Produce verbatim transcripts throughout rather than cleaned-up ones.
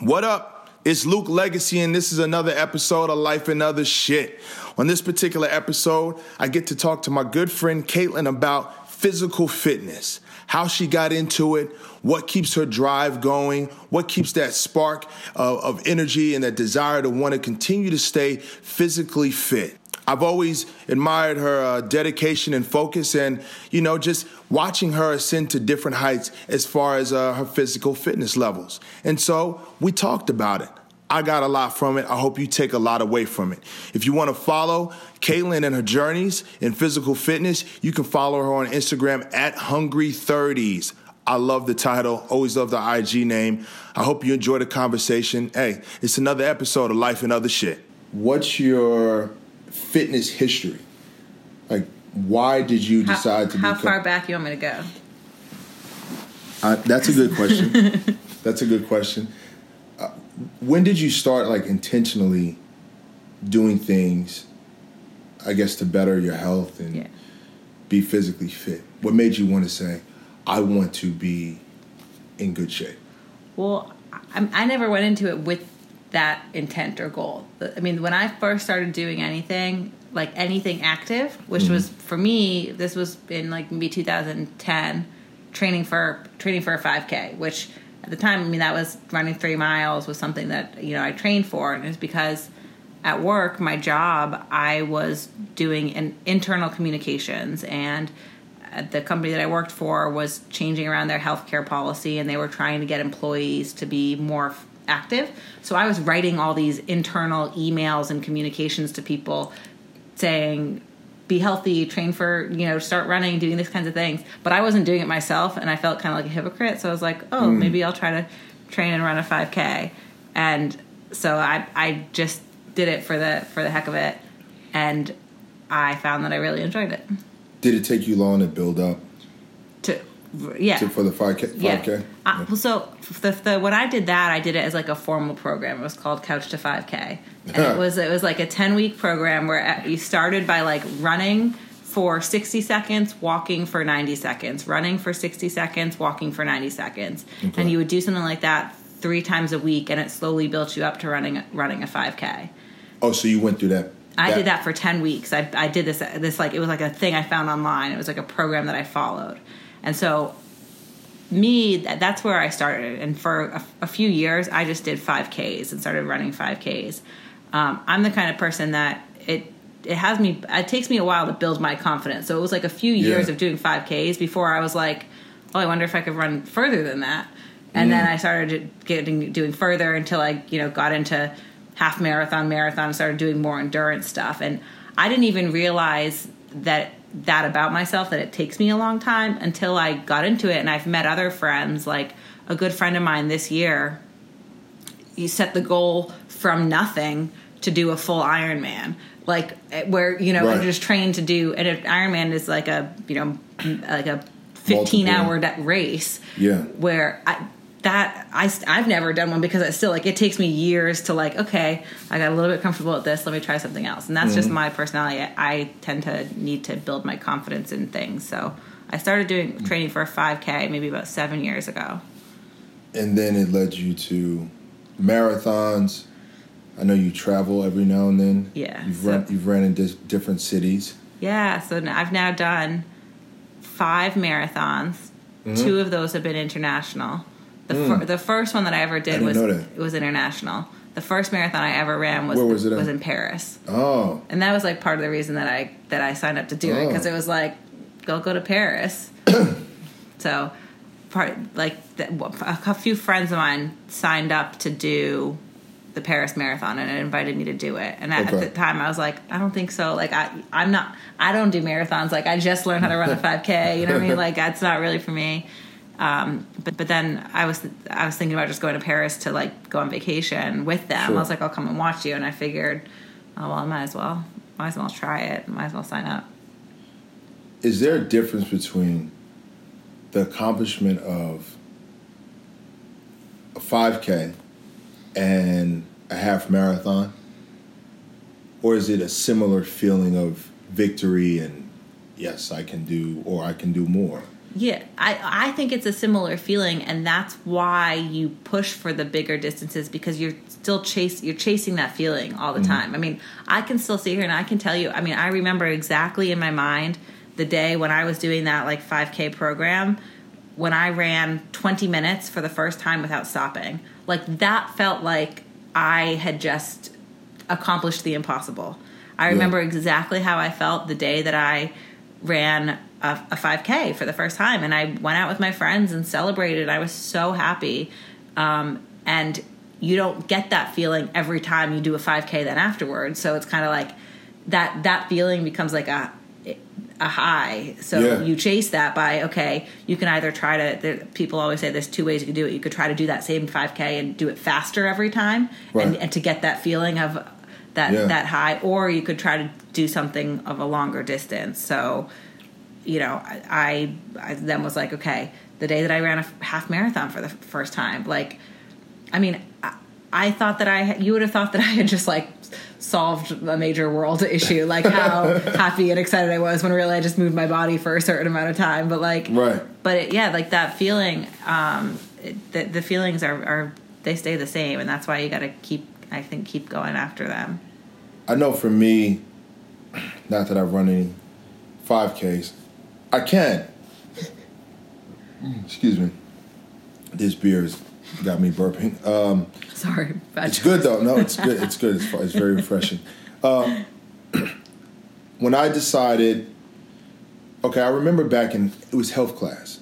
What up? It's Luke Legacy, and this is another episode of Life and Other Shit. On this particular episode, I get to talk to my good friend Caitlin about physical fitness, how she got into it, what keeps her drive going, what keeps that spark of, of energy and that desire to want to continue to stay physically fit. I've always admired her uh, dedication and focus and, you know, just watching her ascend to different heights as far as uh, her physical fitness levels. And so we talked about it. I got a lot from it. I hope you take a lot away from it. If you want to follow Caitlin and her journeys in physical fitness, you can follow her on Instagram at Hungry thirties. I love the title. Always love the I G name. I hope you enjoy the conversation. Hey, it's another episode of Life and Other Shit. What's your fitness history? Like, why did you decide how, to become... How far back you want me to go? Uh, that's a good question. That's a good question. Uh, when did you start, like, intentionally doing things, I guess, to better your health and yeah. be physically fit? What made you want to say, I want to be in good shape? Well, I, I never went into it with that intent or goal. I mean, when I first started doing anything, like anything active, which mm-hmm. was, for me, this was in like maybe two thousand ten, training for training for a five K, which at the time, I mean, that was running three miles was something that, you know, I trained for. And it was because at work, my job, I was doing an internal communications, and the company that I worked for was changing around their healthcare policy, and they were trying to get employees to be more active. So I was writing all these internal emails and communications to people saying, be healthy, train for, you know, start running, doing these kinds of things. But I wasn't doing it myself, and I felt kind of like a hypocrite. So I was like, oh, mm. maybe I'll try to train and run a five K. And so I I just did it for the for the heck of it. And I found that I really enjoyed it. Did it take you long to build up? To Yeah. So for the five K? Yeah. five K? Uh, yeah. So the, the, when I did that, I did it as like a formal program. It was called Couch to five K. And it was it was like a ten-week program where you started by like running for sixty seconds, walking for ninety seconds, running for sixty seconds, walking for ninety seconds. Okay. And you would do something like that three times a week, and it slowly built you up to running running a five K. Oh, so you went through that. I that. did that for ten weeks. I, I did this, this like it was like a thing I found online. It was like a program that I followed. And so me, that's where I started. And for a, a few years, I just did five Ks and started running five Ks. Um, I'm the kind of person that it it has me, it takes me a while to build my confidence. So it was like a few years yeah. of doing five Ks before I was like, oh, I wonder if I could run further than that. And mm. then I started getting doing further until I, you know, got into half marathon, marathon, and started doing more endurance stuff. And I didn't even realize that that about myself, that it takes me a long time, until I got into it. And I've met other friends, like a good friend of mine this year, you set the goal from nothing to do a full Ironman, like where, you know, right. you're just trained to do, and an Ironman is like a, you know, like a fifteen hour race. Yeah. Where I, that I, I've never done one, because it's still like, it takes me years to like, okay, I got a little bit comfortable at this. Let me try something else. And that's mm-hmm. just my personality. I, I tend to need to build my confidence in things. So I started doing training for a five K maybe about seven years ago. And then it led you to marathons. I know you travel every now and then. Yeah. You've, so, run, you've ran in dis- different cities. Yeah. So I've now done five marathons. Mm-hmm. Two of those have been international. The, mm. fir- the first one that I ever did I was it was international. The first marathon I ever ran was was, was in Paris. Oh, and that was like part of the reason that I that I signed up to do oh. it, because it was like, go go to Paris. So, part like the, a few friends of mine signed up to do the Paris marathon, and it invited me to do it. And okay. at the time, I was like, I don't think so. Like I I'm not I don't do marathons. Like I just learned how to run a five K. You know what I mean? Like that's not really for me. Um, but, but then I was, I was thinking about just going to Paris to like go on vacation with them. Sure. I was like, I'll come and watch you. And I figured, oh, well, I might as well, might as well try it. Might as well sign up. Is there a difference between the accomplishment of a five K and a half marathon? Or is it a similar feeling of victory and yes, I can do, or I can do more? Yeah, I, I think it's a similar feeling, and that's why you push for the bigger distances, because you're still chase you're chasing that feeling all the mm-hmm. time. I mean, I can still sit here and I can tell you, I mean, I remember exactly in my mind the day when I was doing that like five K program, when I ran twenty minutes for the first time without stopping. Like, that felt like I had just accomplished the impossible. I yeah. remember exactly how I felt the day that I ran a, a five K for the first time, and I went out with my friends and celebrated. I was so happy. Um, and you don't get that feeling every time you do a five K then afterwards. So it's kind of like that, that feeling becomes like a, a high. So yeah. you chase that by, okay, you can either try to, there, people always say there's two ways you can do it. You could try to do that same five K and do it faster every time, right. and, and to get that feeling of that, yeah. that high, or you could try to do something of a longer distance. So, you know, I, I then was like, okay, the day that I ran a half marathon for the first time, like, I mean, I, I thought that I, you would have thought that I had just like solved a major world issue, like how happy and excited I was, when really I just moved my body for a certain amount of time. But like, right. but it, yeah, like that feeling, um, it, the, the feelings are, are, they stay the same. And that's why you got to keep, I think, keep going after them. I know for me, not that I've run any five Ks, I can. Excuse me. This beer is... got me burping. Um, Sorry. It's good, though. No, it's good. It's good. It's, it's very refreshing. Um, when I decided, okay, I remember back in, it was health class.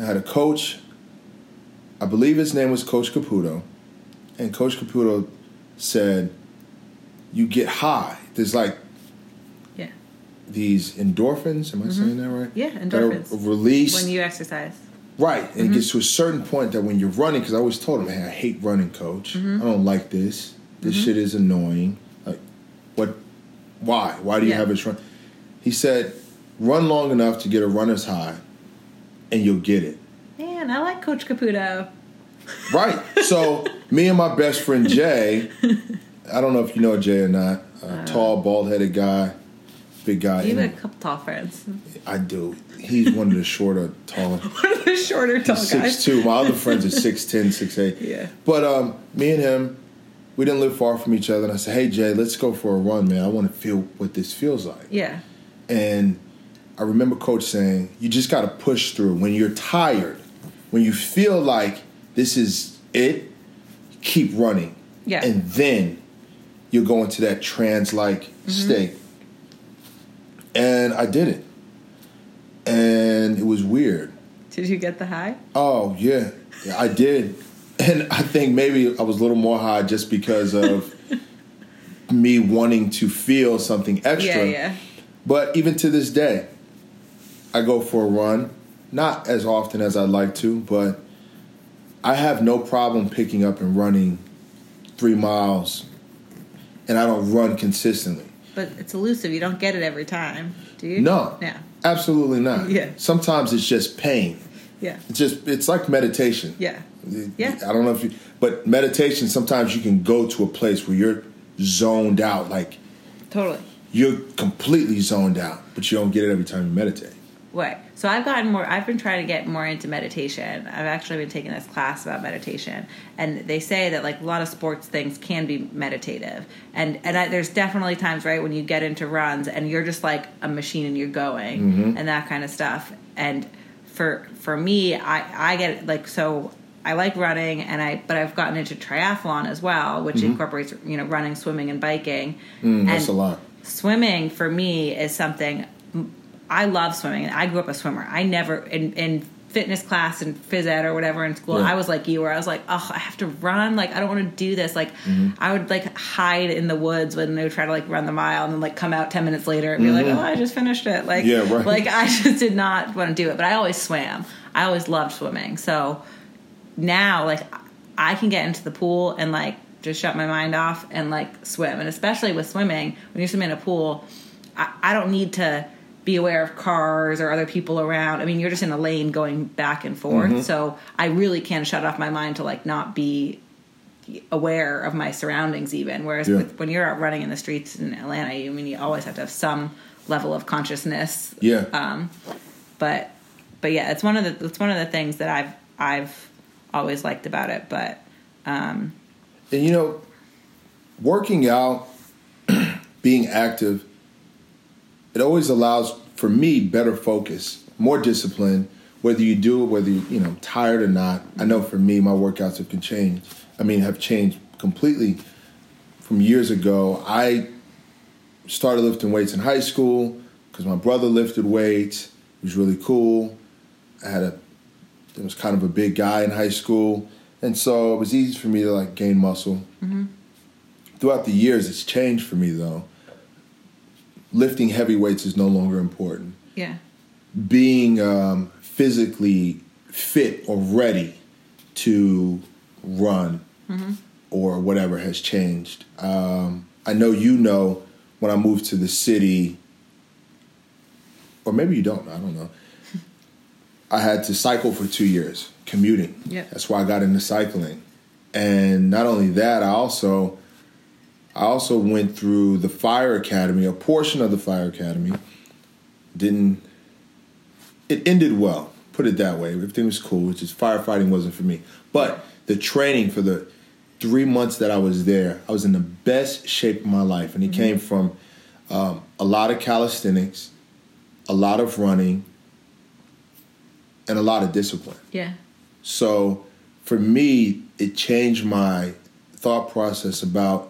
I had a coach. I believe his name was Coach Caputo. And Coach Caputo said, you get high. There's like yeah. these endorphins. Am I mm-hmm. saying that right? Yeah, endorphins. That are released when you exercise. Right, and mm-hmm. it gets to a certain point that when you're running, because I always told him, hey, I hate running, coach. Mm-hmm. I don't like this. This mm-hmm. shit is annoying. Like, what? Why? Why do you yeah. have us run? He said, run long enough to get a runner's high, and you'll get it. Man, I like Coach Caputo. Right. So me and my best friend Jay, I don't know if you know Jay or not, a uh, tall, bald-headed guy. Big guy. You have a couple tall friends. I do. He's one of the shorter, taller. One of the shorter, tall guys. six two My other friends are six ten, six eight Yeah. But um, me and him, we didn't live far from each other. And I said, hey, Jay, let's go for a run, man. I want to feel what this feels like. Yeah. And I remember Coach saying, you just got to push through. When you're tired, when you feel like this is it, keep running. Yeah. And then you'll go into that trance-like mm-hmm. state. And I did it. And it was weird. Did you get the high? Oh, yeah. yeah I did. And I think maybe I was a little more high just because of me wanting to feel something extra. Yeah, yeah. But even to this day, I go for a run. Not as often as I'd like to, but I have no problem picking up and running three miles. And I don't run consistently. But it's elusive. You don't get it every time, do you? No. Yeah. Absolutely not. Yeah. Sometimes it's just pain. Yeah. It's just, it's like meditation. Yeah. Yeah. I don't know if you, but meditation, sometimes you can go to a place where you're zoned out. Like. Totally. You're completely zoned out, but you don't get it every time you meditate. Right. So I've gotten more, I've been trying to get more into meditation. I've actually been taking this class about meditation. And they say that like a lot of sports things can be meditative. And and I, there's definitely times, right, when you get into runs and you're just like a machine and you're going mm-hmm. and that kind of stuff. And for for me, I, I get like, so I like running and I, but I've gotten into triathlon as well, which mm-hmm. incorporates, you know, running, swimming, and biking. Mm, and that's a lot. Swimming for me is something... I love swimming, and I grew up a swimmer. I never, in, in fitness class and phys ed or whatever in school, yeah. I was like you were. I was like, oh, I have to run. Like, I don't want to do this. Like, mm-hmm. I would, like, hide in the woods when they would try to, like, run the mile and then, like, come out ten minutes later and be mm-hmm. like, oh, I just finished it. Like, yeah, right. like, I just did not want to do it. But I always swam. I always loved swimming. So now, like, I can get into the pool and, like, just shut my mind off and, like, swim. And especially with swimming, when you're swimming in a pool, I, I don't need to be aware of cars or other people around. I mean, you're just in a lane going back and forth. Mm-hmm. So I really can shut off my mind to like not be aware of my surroundings even. Whereas yeah. with, when you're out running in the streets in Atlanta, I mean, you always have to have some level of consciousness. Yeah. Um, but but yeah, it's one of the, it's one of the things that I've, I've always liked about it. But, um, and you know, working out, being active, it always allows for me better focus, more discipline, whether you do it, whether you, you know, tired or not. I know for me, my workouts have can change. I mean, have changed completely from years ago. I started lifting weights in high school because my brother lifted weights. It was really cool. I had a, I was kind of a big guy in high school. And so it was easy for me to like gain muscle. Mm-hmm. Throughout the years, it's changed for me though. Lifting heavy weights is no longer important. Yeah. Being um, physically fit or ready to run mm-hmm. or whatever has changed. Um, I know you know when I moved to the city, or maybe you don't, I don't know. I had to cycle for two years, commuting. Yep. That's why I got into cycling. And not only that, I also... I also went through the fire academy, a portion of the fire academy. Didn't, it ended well, put it that way. Everything was cool, which is firefighting wasn't for me. But the training for the three months that I was there, I was in the best shape of my life. And it mm-hmm. came from um, a lot of calisthenics, a lot of running, and a lot of discipline. Yeah. So for me, it changed my thought process about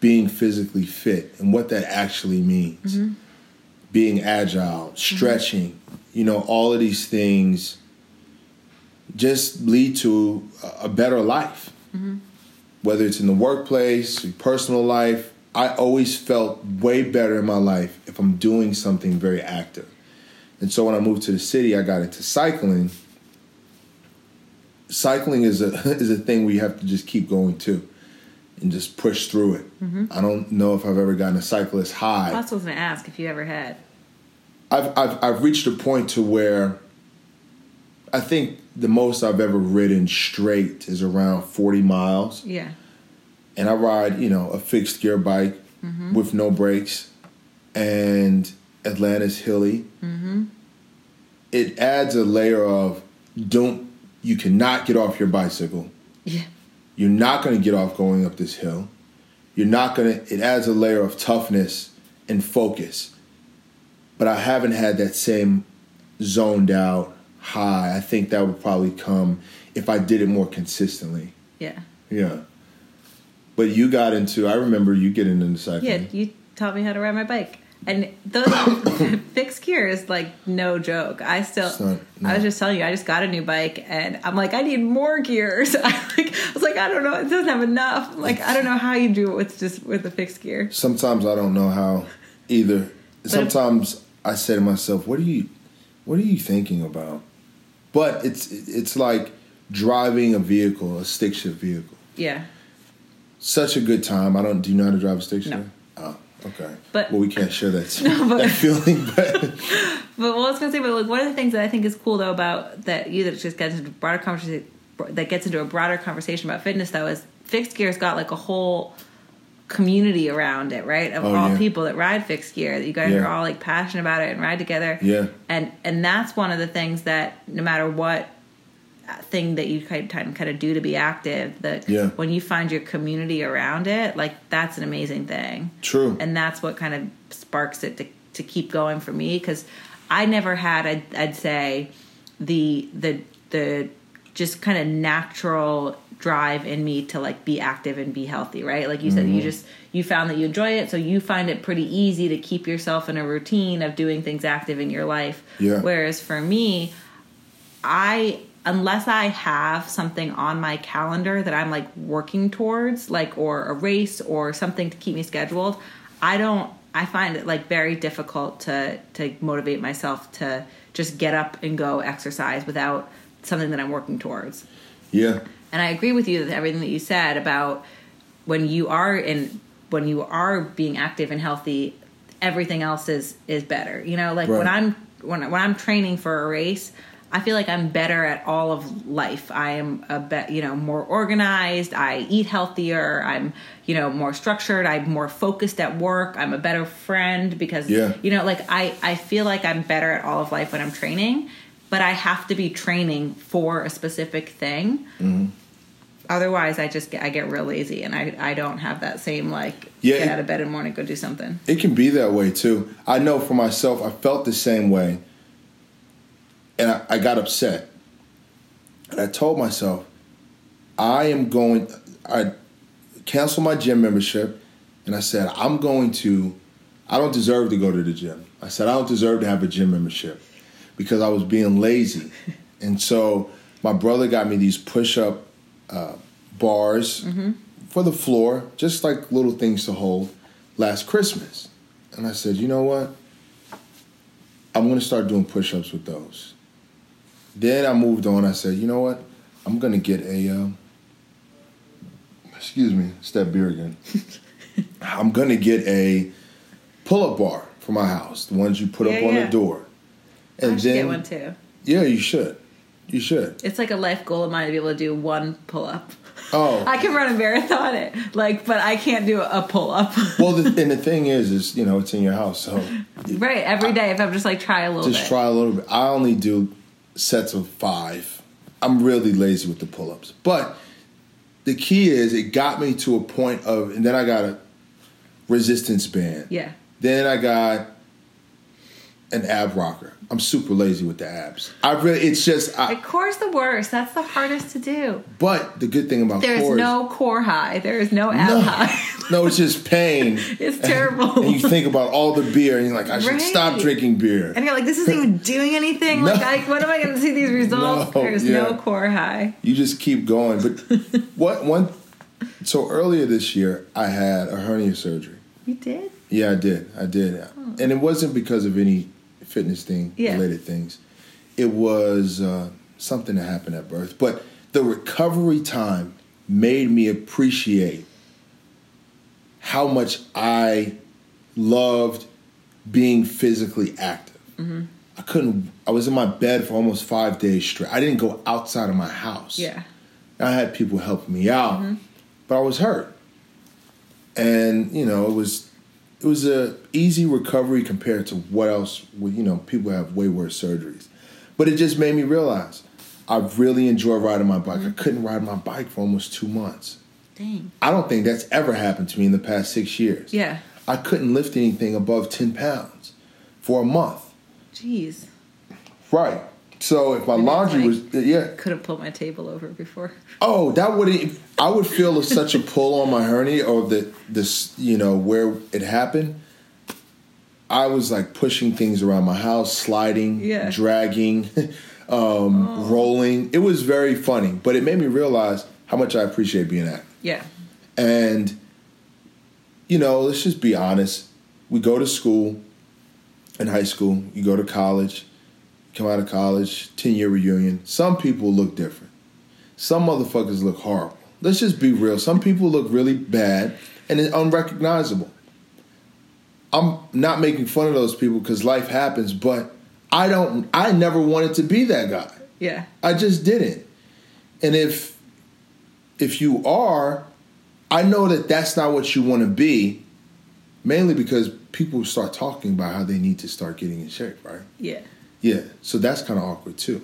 being physically fit and what that actually means, mm-hmm. being agile, stretching, mm-hmm. you know, all of these things just lead to a better life, mm-hmm. whether it's in the workplace, your personal life. I always felt way better in my life if I'm doing something very active. And so when I moved to the city, I got into cycling. Cycling is a is a thing where you have to just keep going to. And just push through it. Mm-hmm. I don't know if I've ever gotten a cyclist high. I was going to ask if you ever had. I've, I've I've reached a point to where I think the most I've ever ridden straight is around forty miles. Yeah. And I ride, you know, a fixed gear bike mm-hmm. with no brakes. And Atlanta's hilly. Mm-hmm. It adds a layer of don't, you cannot get off your bicycle. Yeah. You're not going to get off going up this hill. You're not going to... It adds a layer of toughness and focus. But I haven't had that same zoned out high. I think that would probably come if I did it more consistently. Yeah. Yeah. But you got into... I remember you getting into cycling. Yeah, you taught me how to ride my bike. And those fixed gear is like no joke. I still, not, no. I was just telling you, I just got a new bike and I'm like, I need more gears. I, like, I was like, I don't know. It doesn't have enough. Like, I don't know how you do it with just with the fixed gear. Sometimes I don't know how either. Sometimes if, I say to myself, what are you, what are you thinking about? But it's, it's like driving a vehicle, a stick shift vehicle. Yeah. Such a good time. I don't, do you know how to drive a stick shift? No. Oh. Okay. But, well, we can't share that, no, but, that feeling. But, but well, I was going to say, but like, one of the things that I think is cool, though, about that you that just gets into broader conversation, that gets into a broader conversation about fitness, though, is fixed gear's got like a whole community around it, right? Of oh, all yeah. people that ride fixed gear, that you guys yeah. are all like passionate about it and ride together. Yeah. And and that's one of the things that no matter what thing that you kind of, kind of do to be active, that yeah. when you find your community around it, like that's an amazing thing. True. And that's what kind of sparks it to, to keep going for me, because I never had I'd, I'd say the the the just kind of natural drive in me to like be active and be healthy, right? Like you said, mm-hmm. you just you found that you enjoy it, so you find it pretty easy to keep yourself in a routine of doing things active in your life. Yeah. Whereas for me, I unless I have something on my calendar that I'm like working towards, like, or a race or something to keep me scheduled, I don't, I find it like very difficult to, to motivate myself to just get up and go exercise without something that I'm working towards. Yeah. And I agree with you with everything that you said about when you are in, when you are being active and healthy, everything else is, is better. You know, like right. when I'm, when, when I'm training for a race, I feel like I'm better at all of life. I am a be- you know, more organized. I eat healthier. I'm, you know, more structured. I'm more focused at work. I'm a better friend because, yeah. you know, like I, I feel like I'm better at all of life when I'm training. but I have to be training for a specific thing. Mm-hmm. Otherwise, I just get, I get real lazy, and I, I don't have that same, like, yeah, get it, out of bed in the morning, go do something. It can be that way, too. I know for myself, I felt the same way, and I, I got upset. And I told myself, I am going, I canceled my gym membership, and I said, I'm going to, I don't deserve to go to the gym. I said, I don't deserve to have a gym membership because I was being lazy. And so my brother got me these push-up Uh, bars mm-hmm. for the floor, just like little things to hold, last Christmas. And I said, you know what? I'm going to start doing push-ups with those. Then I moved on. I said, you know what? I'm going to get a, um, excuse me, step beer again. I'm going to get a pull-up bar for my house, the ones you put yeah, up yeah. on the door. And I should then, get one too. Yeah, you should. You should. It's like a life goal of mine to be able to do one pull-up. Oh. I can run a marathon, it like, but I can't do a pull-up. Well, the, and the thing is, is, you know, it's in your house, so. Right, every I, day if I'm just like, try a little just bit. Just try a little bit. I only do sets of five. I'm really lazy with the pull-ups. But the key is it got me to a point of, and then I got a resistance band. Yeah. Then I got an ab rocker. I'm super lazy with the abs. I really, it's just... I, like core's the worst. That's the hardest to do. But the good thing about There's core There's no is, core high. There is no ab no, high. No, it's just pain. It's terrible. And, and you think about all the beer and you're like, I should right. stop drinking beer. And you're like, this isn't even doing anything. No. Like, I, when am I going to see these results? No, There's yeah. no core high. You just keep going. But what one... So earlier this year, I had a hernia surgery. You did? Yeah, I did. I did. Oh. And it wasn't because of any... fitness thing, yeah. related things. It was uh, something that happened at birth. But the recovery time made me appreciate how much I loved being physically active. Mm-hmm. I couldn't, I was in my bed for almost five days straight. I didn't go outside of my house. Yeah. I had people help me out, mm-hmm. but I was hurt. And, you know, it was It was a easy recovery compared to what else, you know, people have way worse surgeries. But it just made me realize I really enjoy riding my bike. Mm-hmm. I couldn't ride my bike for almost two months. Dang. I don't think that's ever happened to me in the past six years. Yeah. I couldn't lift anything above ten pounds for a month. Jeez. Right. So if my Maybe laundry like, was... yeah, couldn't pull my table over before. Oh, that wouldn't... I would feel such a pull on my hernia or the this, you know, where it happened. I was like pushing things around my house, sliding, yeah. dragging, um, oh. rolling. It was very funny, but it made me realize how much I appreciate being active. Yeah. And, you know, let's just be honest. We go to school in high school. You go to college, come out of college, ten-year reunion. Some people look different. Some motherfuckers look horrible. Let's just be real. Some people look really bad and unrecognizable. I'm not making fun of those people because life happens, but I don't. I never wanted to be that guy. Yeah. I just didn't. And if if you are, I know that that's not what you want to be, mainly because people start talking about how they need to start getting in shape, right? Yeah. Yeah. So that's kind of awkward, too.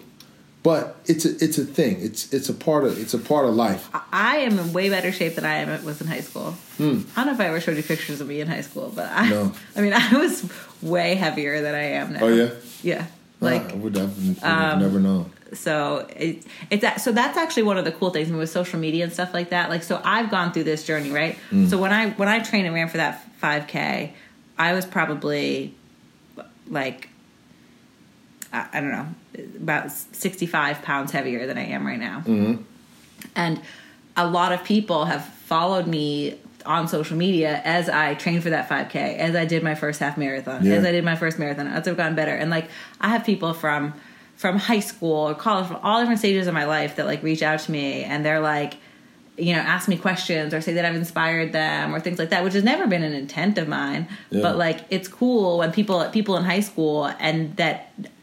But it's a, it's a thing. It's it's a part of it's a part of life. I am in way better shape than I was in high school. Mm. I don't know if I ever showed you pictures of me in high school, but I no. I mean I was way heavier than I am now. Oh yeah, yeah. Like nah, I would have um, never known. So it, it's a, so that's actually one of the cool things. I mean, with social media and stuff like that. Like so, I've gone through this journey, right? Mm. So when I when I trained and ran for that five K, I was probably like, I don't know, about sixty-five pounds heavier than I am right now. Mm-hmm. And a lot of people have followed me on social media as I trained for that five K, as I did my first half marathon, yeah. as I did my first marathon, as I've gotten better. And, like, I have people from from high school or college, from all different stages of my life that, like, reach out to me, and they're like, you know, ask me questions or say that I've inspired them or things like that, which has never been an intent of mine. Yeah. But like, it's cool when people, people in high school and that,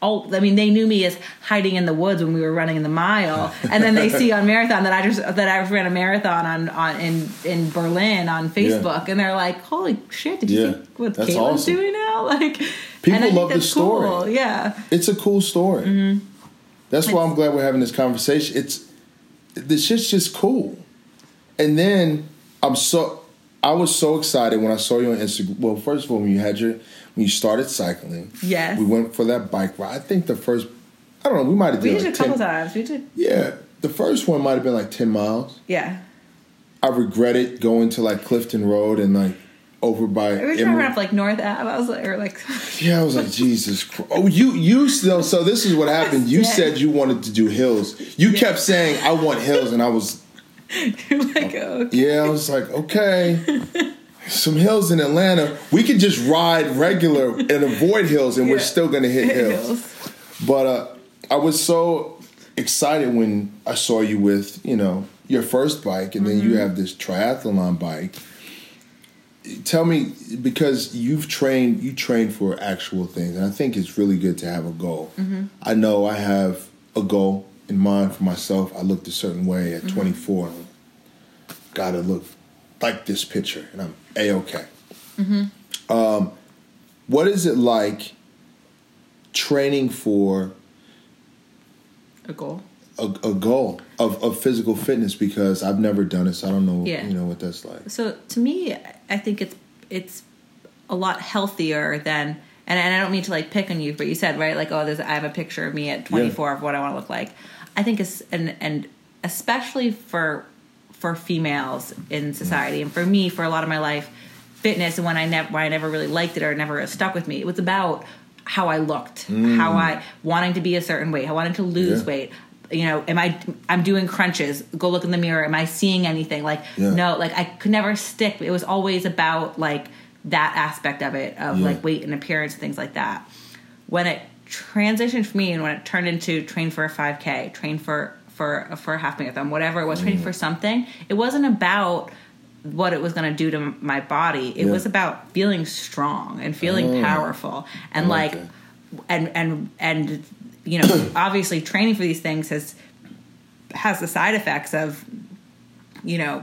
oh, I mean, they knew me as hiding in the woods when we were running in the mile. And then they see on marathon that I just, that I ran a marathon on, on in, in Berlin on Facebook. Yeah. And they're like, holy shit, did you yeah. see what that's Caitlin's awesome. Doing now? Like, people and I love think that's the story. Cool. Yeah. It's a cool story. Mm-hmm. That's why I'm glad we're having this conversation. It's the shit's just cool. And then I'm so I was so excited when I saw you on Instagram. Well, first of all, when you had your when you started cycling, yes, we went for that bike ride. I think the first, I don't know, we might have done we did like a couple ten, times. We did, yeah. The first one might have been like ten miles. Yeah, I regretted going to like Clifton Road and like over by. We were trying to wrap like North Ave. I was like, or like. Yeah, I was like, Jesus Christ. Oh, you you still. So this is what happened. You said you wanted to do hills. You yeah. kept saying I want hills, and I was. You're like, oh, okay. Yeah, I was like, okay, some hills in Atlanta. We could just ride regular and avoid hills, and yeah. we're still gonna hit hills. hills. But uh, I was so excited when I saw you with, you know, your first bike, and mm-hmm. then you have this triathlon bike. Tell me, because you've trained, you train for actual things, and I think it's really good to have a goal. Mm-hmm. I know I have a goal in mind for myself. I looked a certain way at mm-hmm. twenty-four. Gotta look like this picture, and I'm A-okay. Mm-hmm. Um, what is it like training for a goal? A, a goal of, of physical fitness, because I've never done it, so I don't know, yeah. you know, what that's like. So to me, I think it's it's a lot healthier than, and, and I don't mean to like pick on you, but you said, right, like, oh, there's I have a picture of me at twenty-four yeah. of what I want to look like. I think it's, and and especially for for females in society, and for me, for a lot of my life, fitness, and when I never when I never really liked it or never stuck with me, it was about how I looked, mm. how I wanting to be a certain weight, I wanted to lose yeah. weight. You know, am I, I'm doing crunches, go look in the mirror, am I seeing anything? Like, yeah. no, like I could never stick. It was always about like that aspect of it, of yeah. like weight and appearance and things like that. When it transitioned for me and when it turned into train for a five K, train for, for, for a half marathon, whatever it was, mm. training for something, it wasn't about what it was going to do to my body. It yeah. was about feeling strong and feeling oh. powerful and oh, like, okay. and, and, and, you know, obviously training for these things has has the side effects of, you know,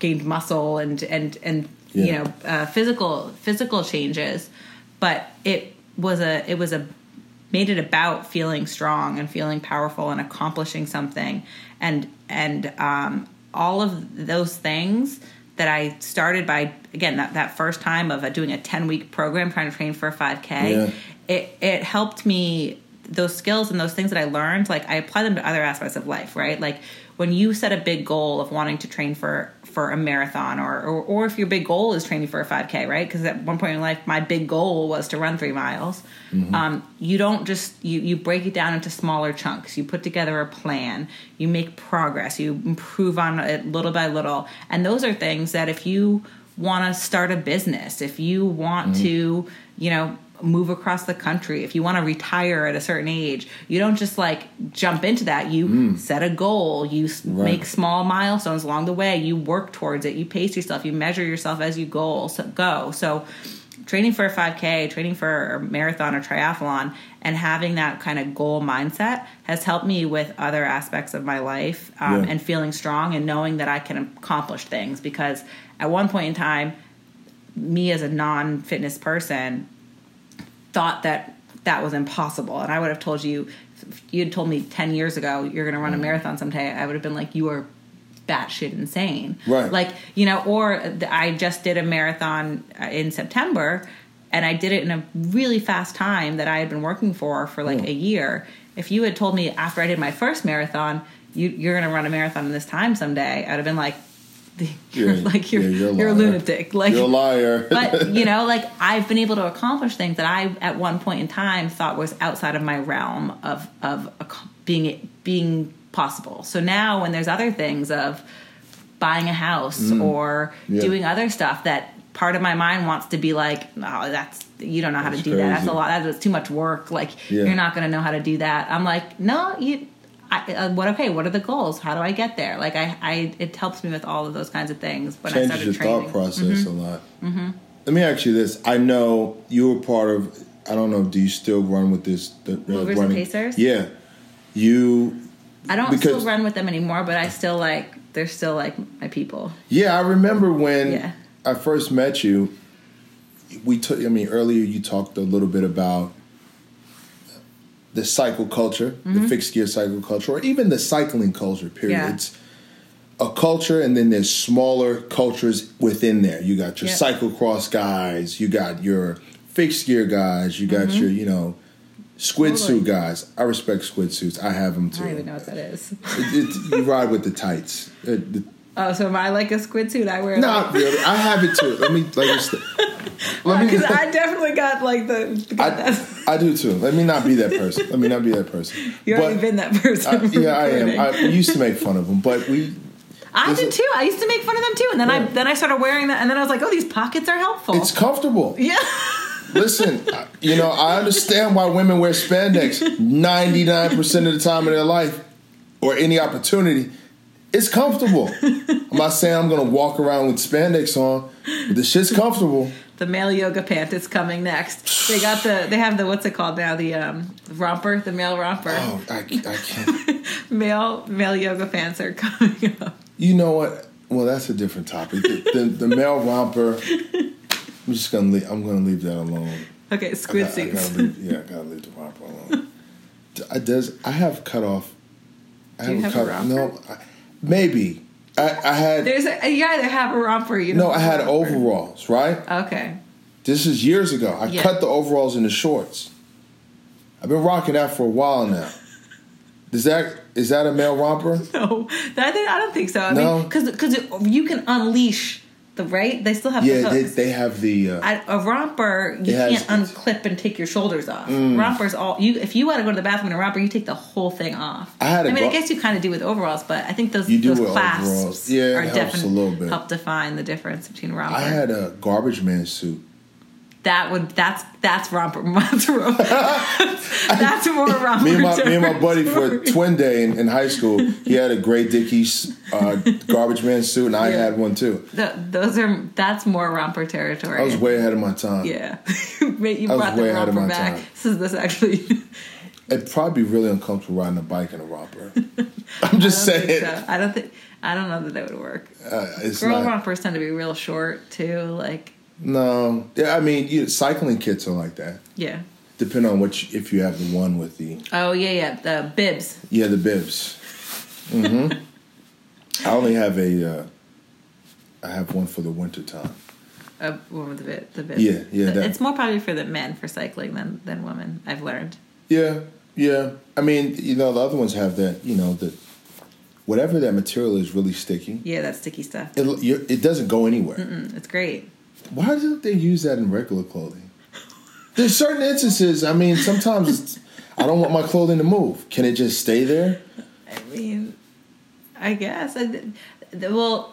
gained muscle and and and yeah. you know uh, physical physical changes, but it was a it was a made it about feeling strong and feeling powerful and accomplishing something, and and um, all of those things that I started by, again, that, that first time of doing a ten week program trying to train for a five K, yeah. it it helped me. Those skills and those things that I learned, like I apply them to other aspects of life, right? Like when you set a big goal of wanting to train for, for a marathon, or, or, or if your big goal is training for a five K, right? Because at one point in life, my big goal was to run three miles. Mm-hmm. Um, you don't just, you, you break it down into smaller chunks. You put together a plan, you make progress, you improve on it little by little. And those are things that if you want to start a business, if you want mm-hmm. to, you know, move across the country, if you want to retire at a certain age, you don't just like jump into that. You mm. set a goal, you right. make small milestones along the way, you work towards it, you pace yourself, you measure yourself as you go. So, go. so training for a five K, training for a marathon or triathlon, and having that kind of goal mindset has helped me with other aspects of my life, um, yeah. and feeling strong and knowing that I can accomplish things, because at one point in time, me as a non-fitness person thought that that was impossible. And I would have told you, if you had told me ten years ago, you're going to run mm-hmm. a marathon someday, I would have been like, you are batshit insane. Right. Like, you know, or the, I just did a marathon in September, and I did it in a really fast time that I had been working for, for like mm. a year. If you had told me after I did my first marathon, you, you're going to run a marathon in this time someday, I would have been like, you're, yeah, like you're, yeah, you're, a you're a lunatic. Like, you're a liar. But, you know, like I've been able to accomplish things that I at one point in time thought was outside of my realm of of being being possible. So now when there's other things of buying a house mm. or yeah. doing other stuff that part of my mind wants to be like, oh, that's you don't know that's how to do crazy. that. That's a lot. That's too much work. Like yeah. you're not going to know how to do that. I'm like, no, you. I, uh, what okay? What are the goals? How do I get there? Like I, I it helps me with all of those kinds of things. When Changes I started training. your thought process mm-hmm. a lot. Mm-hmm. Let me ask you this: I know you were part of. I don't know. Do you still run with this? The, uh, Movers running? and Pacers. Yeah, you. I don't because, still run with them anymore, but I still like. They're still like my people. Yeah, I remember when yeah. I first met you. We took. I mean, earlier you talked a little bit about the cycle culture, mm-hmm. the fixed gear cycle culture, or even the cycling culture, period. Yeah. It's a culture, and then there's smaller cultures within there. You got your yep. cyclocross guys, you got your fixed gear guys, you got mm-hmm. your, you know, squid totally. Suit guys. I respect squid suits. I have them too. I don't even know what that is. it, it, you ride with the tights. Uh, the, oh, so am I like a squid suit? I wear. Not like- really. I have it too. Let me like. Because uh, I definitely got like the. Got I, that. I do too. Let me not be that person. Let me not be that person. You've already been that person. I, yeah, recording. I am. I used to make fun of them, but we. I did too. I used to make fun of them too, and then yeah. I then I started wearing that, and then I was like, oh, these pockets are helpful. It's comfortable. Yeah. Listen, you know, I understand why women wear spandex ninety-nine percent of the time in their life or any opportunity. It's comfortable. I'm not saying I'm going to walk around with spandex on, but the shit's comfortable. The male yoga pant is coming next. They got the, they have the, what's it called now? The um, romper, the male romper. Oh, I, I can't. male, male yoga pants are coming up. You know what? Well, that's a different topic. The, the, the male romper... I'm just gonna leave, I'm gonna leave that alone. Okay, squid suits. Yeah, I gotta leave the romper alone. I does I have cut off. I Do you have cut, a romper? No, I, maybe I, I had. There's a, you either have a romper. You no, I had overalls. Right. Okay. This is years ago. I yeah. cut the overalls into shorts. I've been rocking that for a while now. Does that is that a male romper? No, I don't think so. I no, because because you can unleash. The right? They still have yeah, the hooks. Yeah, they, they have the... Uh, I, a romper, you can't unclip and take your shoulders off. Mm. Rompers all... You, if you want to go to the bathroom in a romper, you take the whole thing off. I, had I mean, ro- I guess you kind of do with overalls, but I think those, you do those with clasps overalls. Yeah, are definitely help define the difference between romper. I had a garbage man suit. That would... That's that's romper. That's, romper. that's more romper. me, and my, me and my buddy for twin day in, in high school, he had a Grey Dickies uh, garbage man suit, and I yeah. had one too. Th- those are that's more romper territory. I was way ahead of my time. Yeah, you brought the romper back. Time. This is this actually. It'd probably be really uncomfortable riding a bike in a romper. I'm just I saying. So. I don't think. I don't know that that would work. Uh, it's Girl not, rompers tend to be real short too. Like. No, yeah, I mean, you know, cycling kits are like that. Yeah, depending on which, if you have the one with the. Oh yeah, yeah, the bibs. Yeah, the bibs. Mm-hmm. I only have a. Uh, I have one for the winter time. Uh, one with the bib, the bibs. Yeah, yeah. The, it's more probably for the men for cycling than than women. I've learned. Yeah, yeah. I mean, you know, the other ones have that. You know, the whatever that material is really sticky. Yeah, that sticky stuff. It it doesn't go anywhere. Mm-mm, it's great. Why don't they use that in regular clothing? There's certain instances. I mean, sometimes it's, I don't want my clothing to move. Can it just stay there? I mean, I guess. I, well,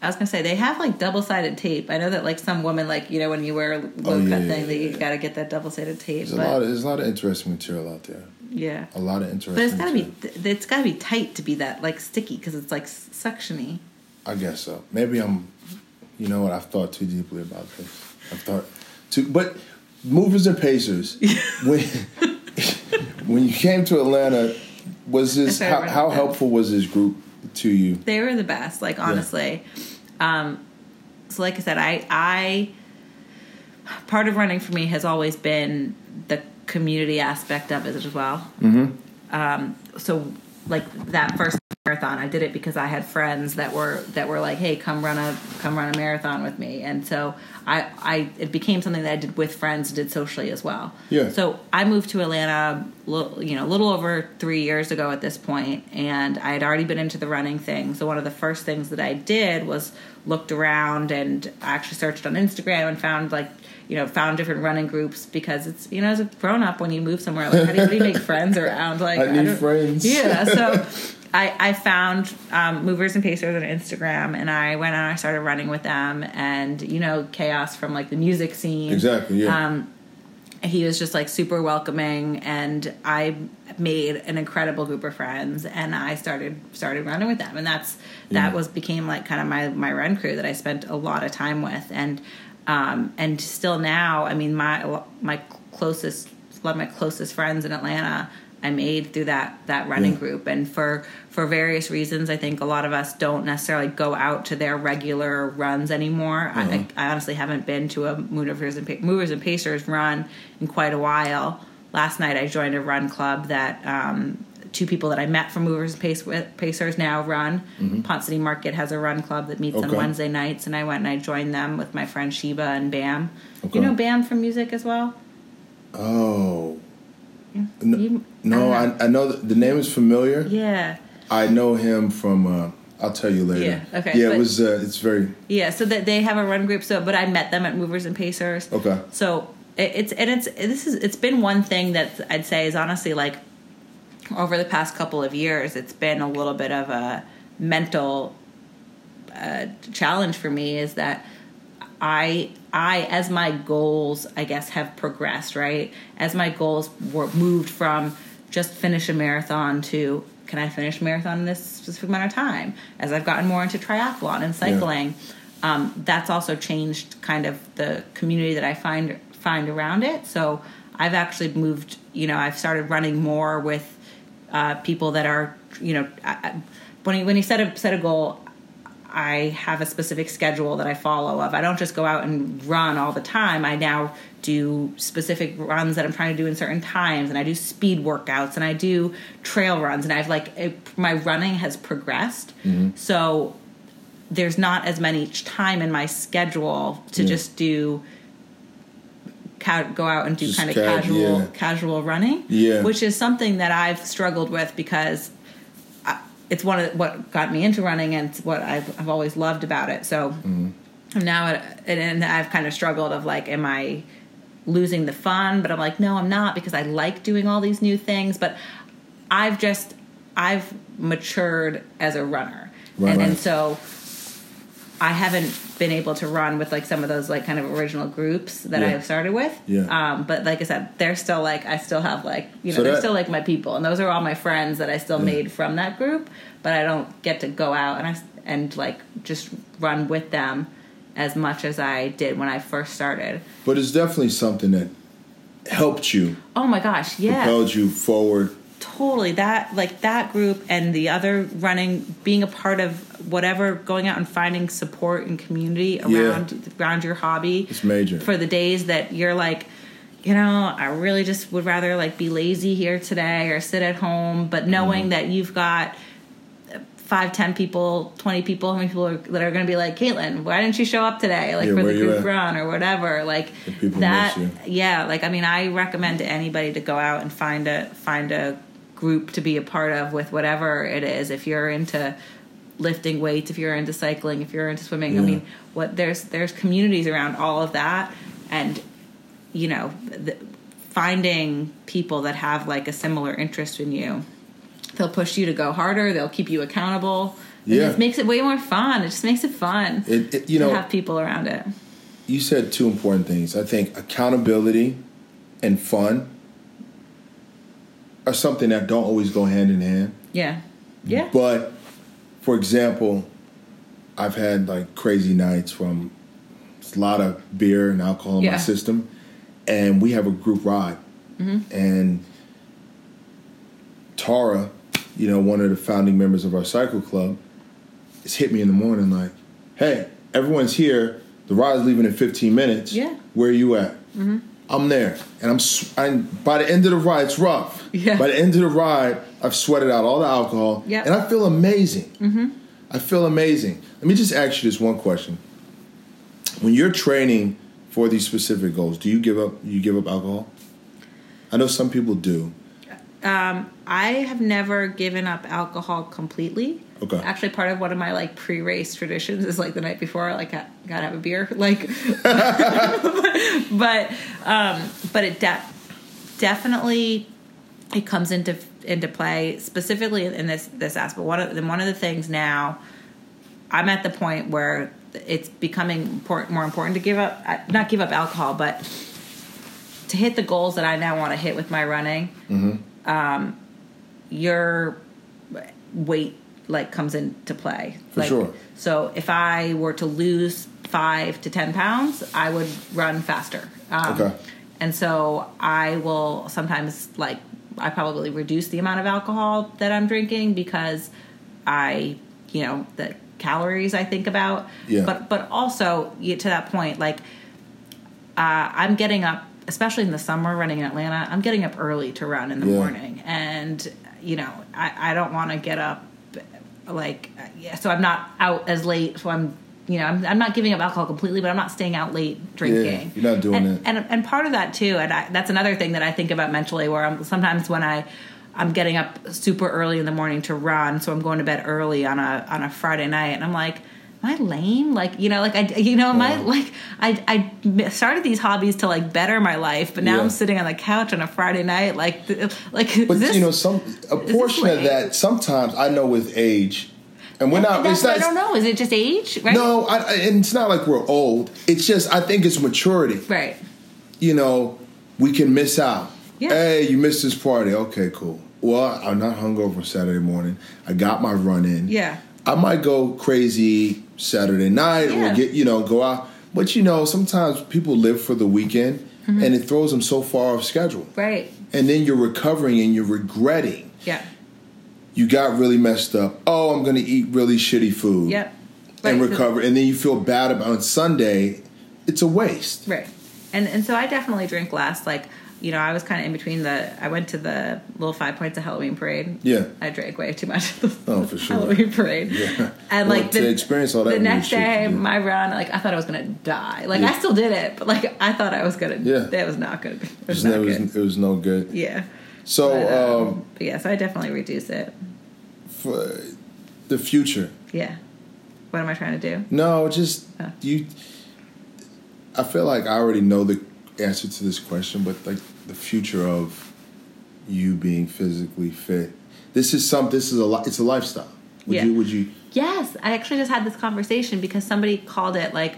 I was going to say, they have, like, double-sided tape. I know that, like, some women, like, you know, when you wear a low-cut oh, yeah, thing, yeah, yeah. you got to get that double-sided tape. There's, but, a lot of, there's a lot of interesting material out there. Yeah. A lot of interesting but it's gotta material. But it's got to be tight to be that, like, sticky, because it's, like, suction-y. I guess so. Maybe I'm... You know what? I've thought too deeply about this. I've thought too... But Movers and Pacers, when when you came to Atlanta, was this... How, how helpful was this group to you? They were the best, like, honestly. Yeah. Um, so, like I said, I, I... Part of running for me has always been the community aspect of it as well. Mm-hmm. Um, so, like, that first... marathon. I did it because I had friends that were that were like, "Hey, come run a come run a marathon with me." And so I, I it became something that I did with friends, did socially as well. Yeah. So I moved to Atlanta, you know, a little over three years ago at this point, and I had already been into the running thing. So one of the first things that I did was looked around, and I actually searched on Instagram and found like. You know, found different running groups because it's, you know, as a grown up, when you move somewhere, like, how do you, how do you make friends around? Like, I need I don't, friends. Yeah. So I, I found um, Movers and Pacers on Instagram, and I went on, I started running with them, and, you know, Chaos from like the music scene. Exactly. Yeah. Um, he was just like super welcoming, and I made an incredible group of friends, and I started started running with them. And that's, yeah. that was, became like kind of my, my run crew that I spent a lot of time with. And, Um, and still now, I mean, my my closest, a lot of my closest friends in Atlanta, I made through that that running yeah. group. And for, for various reasons, I think a lot of us don't necessarily go out to their regular runs anymore. Uh-huh. I, I honestly haven't been to a Movers and, Movers and Pacers run in quite a while. last night I joined a run club that um, two people that I met from Movers and Pacers now run. Mm-hmm. Ponce City Market has a run club that meets okay. on Wednesday nights, and I went and I joined them with my friend Sheba and Bam. Okay. You know Bam from music as well? Oh. No, you, no I, know. I, I know the, the name is familiar. Yeah. I know him from... Uh, I'll tell you later. Yeah, okay. Yeah, but, it was, uh, it's very... Yeah, so that they have a run group, so, but I met them at Movers and Pacers. Okay. So, it, it's, and it's, this is, it's been one thing that I'd say is honestly, like, over the past couple of years, it's been a little bit of a mental uh, challenge for me is that I, I, as my goals, I guess, have progressed, right? As my goals were moved from just finish a marathon to... Can I finish marathon in this specific amount of time? As I've gotten more into triathlon and cycling, yeah. um, that's also changed kind of the community that I find find around it. So I've actually moved, you know, I've started running more with uh, people that are, you know, I, when you, when you set a, set a goal, I have a specific schedule that I follow of. I don't just go out and run all the time. I now do specific runs that I'm trying to do in certain times, and I do speed workouts, and I do trail runs, and I've like it, my running has progressed. Mm-hmm. So there's not as many time in my schedule to yeah. just do ca- go out and do just kind of ca- casual yeah. casual running, yeah. which is something that I've struggled with because I, it's one of what got me into running and what I've, I've always loved about it. So mm-hmm. I'm now at, and I've kind of struggled of like, am I losing the fun? But I'm like, no, I'm not, because I like doing all these new things. But I've just, I've matured as a runner. Right, and, right. and so I haven't been able to run with like some of those like kind of original groups that yeah. I've started with. Yeah. Um, but like I said, they're still like, I still have like, you know, so they're that, still like my people. And those are all my friends that I still yeah. made from that group. But I don't get to go out and I, and like just run with them as much as I did when I first started. But it's definitely something that helped you. Oh my gosh, yeah. Propelled you forward. Totally. That, like that group and the other running, being a part of whatever, going out and finding support and community around yeah. around your hobby. It's major. For the days that you're like, you know, I really just would rather like be lazy here today or sit at home, but knowing mm-hmm. that you've got Five, ten people, twenty people, how many people are, that are going to be like, Caitlin, why didn't you show up today? Like yeah, for the group at? run or whatever. Like that. Yeah. Like, I mean, I recommend to anybody to go out and find a, find a group to be a part of with whatever it is. If you're into lifting weights, if you're into cycling, if you're into swimming, yeah. I mean, what there's, there's communities around all of that. And, you know, the, finding people that have like a similar interest in you. They'll push you to go harder. They'll keep you accountable. And yeah. it makes it way more fun. It just makes it fun it, it, you to know, have people around it. You said two important things. I think accountability and fun are something that don't always go hand in hand. Yeah. Yeah. But, for example, I've had like crazy nights from a lot of beer and alcohol in yeah. my system. And we have a group ride. Mm-hmm. And Tara, you know, one of the founding members of our cycle club, has hit me in the morning like, hey, everyone's here. The ride's leaving in fifteen minutes. Yeah. Where are you at? Mm-hmm. I'm there. And I'm, I'm by the end of the ride, it's rough. Yeah. By the end of the ride, I've sweated out all the alcohol. Yep. And I feel amazing. Mm-hmm. I feel amazing. Let me just ask you this one question. When you're training for these specific goals, do you give up, you give up alcohol? I know some people do. Um, I have never given up alcohol completely. Okay. Actually, part of one of my like pre-race traditions is like the night before, like I gotta have a beer. Like, but but, um, but it de- definitely it comes into into play specifically in this this aspect. One of one of the things now, I'm at the point where it's becoming important, more important to give up, not give up alcohol, but to hit the goals that I now want to hit with my running. Mm-hmm. Um, your weight like comes into play. For like, sure. So if I were to lose five to ten pounds, I would run faster. Um, okay. And so I will sometimes like I probably reduce the amount of alcohol that I'm drinking because I, you know, the calories I think about. Yeah. But but also to that point, like uh, I'm getting up especially in the summer running in Atlanta, I'm getting up early to run in the yeah. morning. And, you know, I, I don't want to get up like, yeah, so I'm not out as late. So I'm, you know, I'm, I'm not giving up alcohol completely, but I'm not staying out late drinking. Yeah, you're not doing and, it. And, and part of that too. And I, that's another thing that I think about mentally, where I'm sometimes when I, I'm getting up super early in the morning to run. So I'm going to bed early on a, on a Friday night. And I'm like, am I lame? Like, you know, like I, you know, am I like, I, I started these hobbies to like better my life, but now yeah. I'm sitting on the couch on a Friday night. Like, like, but this, you know, some, a portion of that sometimes I know with age and we're not, it's not, I don't know. Is it just age? Right? No. I, and it's not like we're old. It's just, I think it's maturity, right? You know, we can miss out. Yeah. Hey, you missed this party. Okay, cool. Well, I'm not hungover Saturday morning. I got my run in. Yeah. I might go crazy Saturday night yeah. or get, you know, go out. But, you know, sometimes people live for the weekend mm-hmm. and it throws them so far off schedule. Right. And then you're recovering and you're regretting. Yeah. You got really messed up. Oh, I'm going to eat really shitty food. Yep. Right. And recover. And then you feel bad about it. On Sunday, it's a waste. Right. And and so I definitely drink less. Like, you know, I was kind of in between the... I went to the Little Five Points of Halloween Parade. Yeah. I drank way too much of the oh, for sure. Halloween Parade. Yeah. And, well, like, the, to experience all that the next day, yeah. my run, like, I thought I was going to die. Like, yeah. I still did it, but, like, I thought I was going to... Yeah. That was not good. It was, not it was, good. It was no good. Yeah. So, but, um... um but yeah, so I definitely reduce it. For the future. Yeah. What am I trying to do? No, just... Oh. You... I feel like I already know the answer to this question, but, like, the future of you being physically fit. This is some. This is a. Li- it's a lifestyle. Would yeah. you? Would you? Yes, I actually just had this conversation because somebody called it like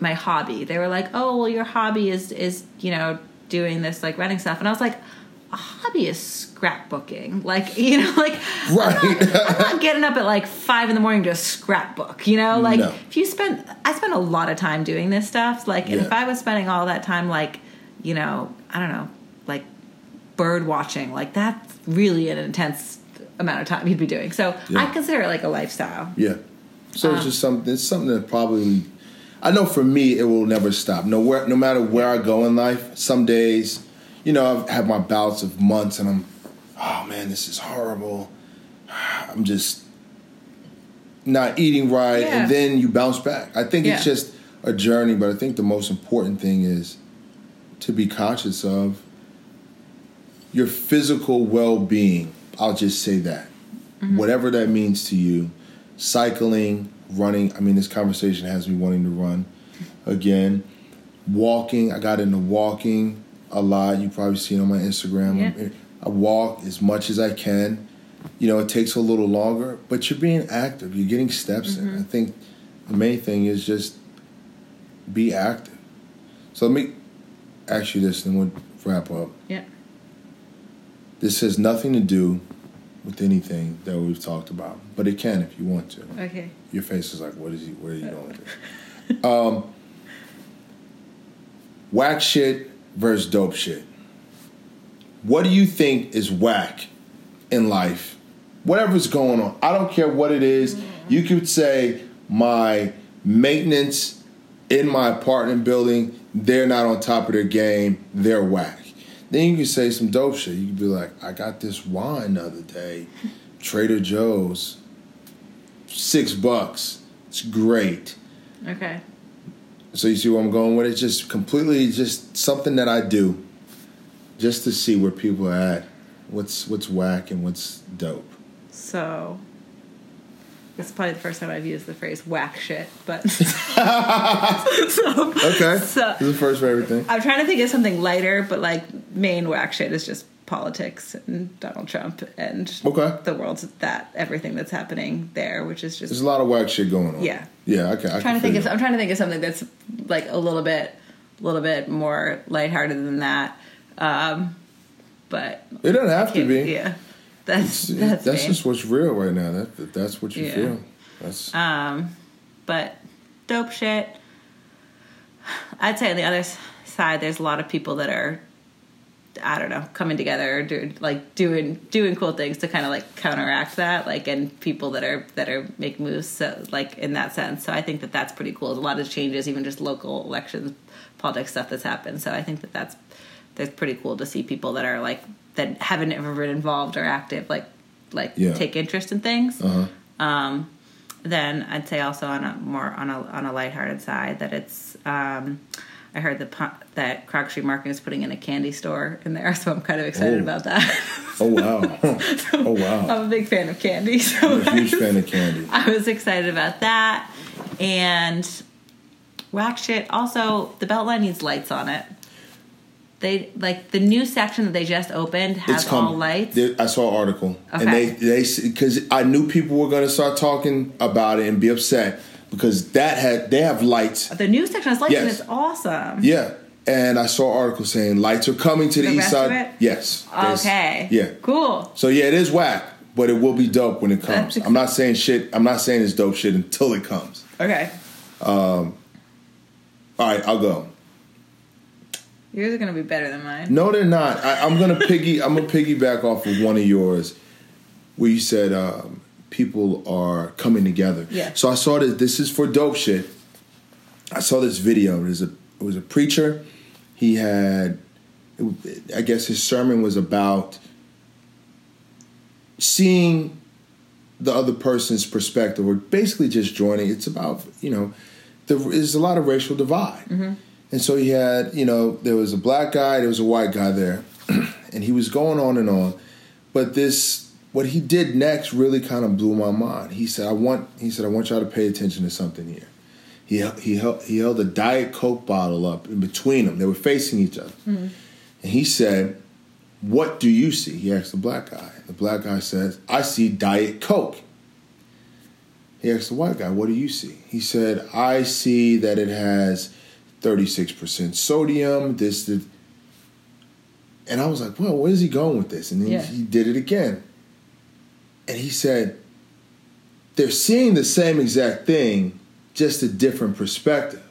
my hobby. They were like, "Oh, well, your hobby is is you know doing this like running stuff," and I was like, "A hobby is scrapbooking, like you know, like right. I'm, not, I'm not getting up at like five in the morning to scrapbook, you know, like no. if you spend. I spend a lot of time doing this stuff, like, and yeah. if I was spending all that time, like you know." I don't know, like bird watching, like that's really an intense amount of time you'd be doing. So yeah. I consider it like a lifestyle. Yeah. So um, it's just something, it's something that probably, I know for me, it will never stop. No, where, no matter where I go in life, some days, you know, I've had my bouts of months and I'm, oh man, this is horrible. I'm just not eating right. Yeah. And then you bounce back. I think yeah. it's just a journey, but I think the most important thing is to be conscious of your physical well-being. I'll just say that. Mm-hmm. Whatever that means to you, cycling, running. I mean, this conversation has me wanting to run again. Walking. I got into walking a lot. You've probably seen on my Instagram. Yeah. I walk as much as I can. You know, it takes a little longer, but you're being active. You're getting steps mm-hmm. in. I think the main thing is just be active. So let me... ask you this and we'll wrap up. Yeah. This has nothing to do with anything that we've talked about, but it can if you want to. Okay. Your face is like, what is he, where are you going with this? Um, whack shit versus dope shit. What do you think is whack in life? Whatever's going on. I don't care what it is. Mm-hmm. You could say my maintenance in my apartment building, they're not on top of their game. They're whack. Then you can say some dope shit. You can be like, I got this wine the other day. Trader Joe's. Six bucks. It's great. Okay. So you see where I'm going with it? It's just completely just something that I do just to see where people are at. What's, what's whack and what's dope. So... it's probably the first time I've used the phrase whack shit, but... so, okay. So, this is the first for everything. I'm trying to think of something lighter, but, like, main whack shit is just politics and Donald Trump and okay. the world's that, everything that's happening there, which is just... there's a lot of whack shit going on. Yeah. Yeah, okay. I'm trying, I can to think of, I'm trying to think of something that's, like, a little bit a little bit more lighthearted than that, um, but... it doesn't have to be. Yeah. That's that's, that's just what's real right now. That that's what you yeah. feel. That's um, but dope shit. I'd say on the other side, there's a lot of people that are I don't know, coming together, do, like doing doing cool things to kind of like counteract that, like, and people that are that are make moves, so like in that sense. So I think that that's pretty cool. There's a lot of changes, even just local elections, politics stuff that's happened. So I think that that's that's pretty cool to see people that are like that haven't ever been involved or active, like like yeah. take interest in things. Uh-huh. Um, then I'd say also on a more on a on a lighthearted side that it's. Um, I heard the, that Croc Street Market is putting in a candy store in there, so I'm kind of excited oh. about that. Oh, wow. so oh, wow. I'm a big fan of candy. So I'm a huge was, fan of candy. I was excited about that. And, well, shit, also, the Belt Line needs lights on it. They, like, the new section that they just opened has it's all lights. They're, I saw an article. Okay. And they, they, because I knew people were going to start talking about it and be upset. Because that had they have lights. The news section has lights, yes. and it's awesome. Yeah, and I saw an article saying lights are coming to the, the east rest side. Of it? Yes. Okay. Yeah. Cool. So yeah, it is whack, but it will be dope when it comes. Ex- I'm not saying shit. I'm not saying it's dope shit until it comes. Okay. Um. All right, I'll go. Yours are gonna be better than mine. No, they're not. I, I'm gonna piggy. I'm gonna piggyback off of one of yours, where you said. Um, People are coming together. Yeah. So I saw this. This is for dope shit. I saw this video. It was a, it was a preacher. He had, it, I guess his sermon was about seeing the other person's perspective or basically just joining. It's about, you know, there is a lot of racial divide. Mm-hmm. And so he had, you know, there was a black guy, there was a white guy there. And he was going on and on. But this... What he did next really kind of blew my mind. He said, "I want." He said, "I want y'all to pay attention to something here." He he held he held a Diet Coke bottle up in between them. They were facing each other, mm-hmm. and he said, "What do you see?" He asked the black guy. The black guy says, "I see Diet Coke." He asked the white guy, "What do you see?" He said, "I see that it has thirty-six percent sodium." This, this. And I was like, "Well, where's he going with this?" And then yeah. he did it again. And he said, they're seeing the same exact thing, just a different perspective.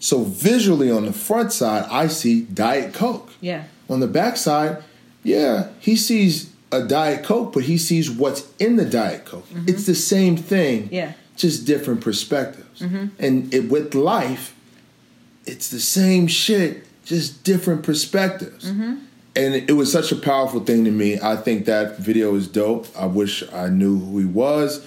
So visually on the front side, I see Diet Coke. Yeah. On the back side, yeah, he sees a Diet Coke, but he sees what's in the Diet Coke. Mm-hmm. It's the same thing, yeah. just different perspectives. Mm-hmm. And it, with life, it's the same shit, just different perspectives. Mm-hmm. And it was such a powerful thing to me. I think that video is dope. I wish I knew who he was.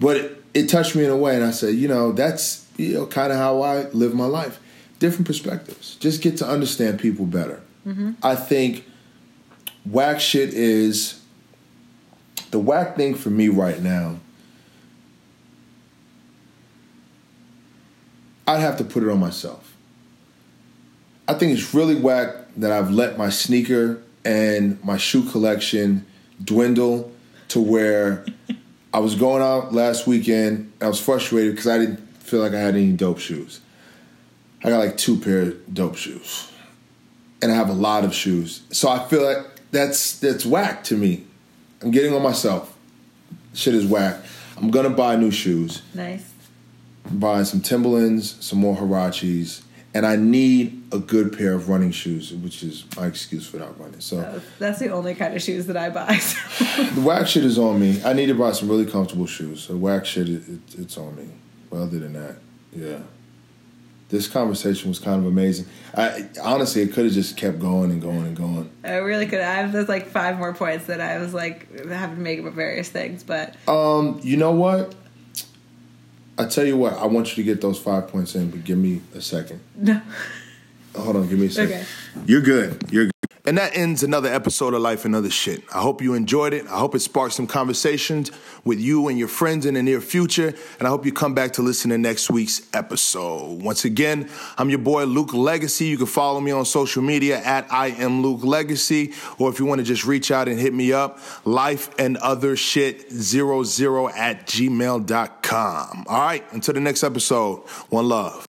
But it, it touched me in a way. And I said, you know, that's you know, kind of how I live my life. Different perspectives. Just get to understand people better. Mm-hmm. I think whack shit is... The whack thing for me right now... I'd have to put it on myself. I think it's really whack... that I've let my sneaker and my shoe collection dwindle to where I was going out last weekend. I was frustrated because I didn't feel like I had any dope shoes. I got like two pair of dope shoes. And I have a lot of shoes. So I feel like that's that's whack to me. I'm getting on myself. Shit is whack. I'm going to buy new shoes. Nice. I'm buying some Timberlands, some more Hirachis. And I need a good pair of running shoes, which is my excuse for not running. So that's the only kind of shoes that I buy. So. The whack shit is on me. I need to buy some really comfortable shoes. The whack shit, it, it, it's on me. But other than that, yeah. This conversation was kind of amazing. I honestly, it could have just kept going and going and going. I really could. I have there's like five more points that I was like having to make about various things, but um, you know what? I tell you what, I want you to get those five points in, but give me a second. No. Hold on, give me a second. Okay. You're good. You're good. And that ends another episode of Life and Other Shit. I hope you enjoyed it. I hope it sparked some conversations with you and your friends in the near future. And I hope you come back to listen to next week's episode. Once again, I'm your boy, Luke Legacy. You can follow me on social media at I am Luke Legacy. Or if you want to just reach out and hit me up, lifeandothershit zero zero at gmail dot com. All right, until the next episode, one love.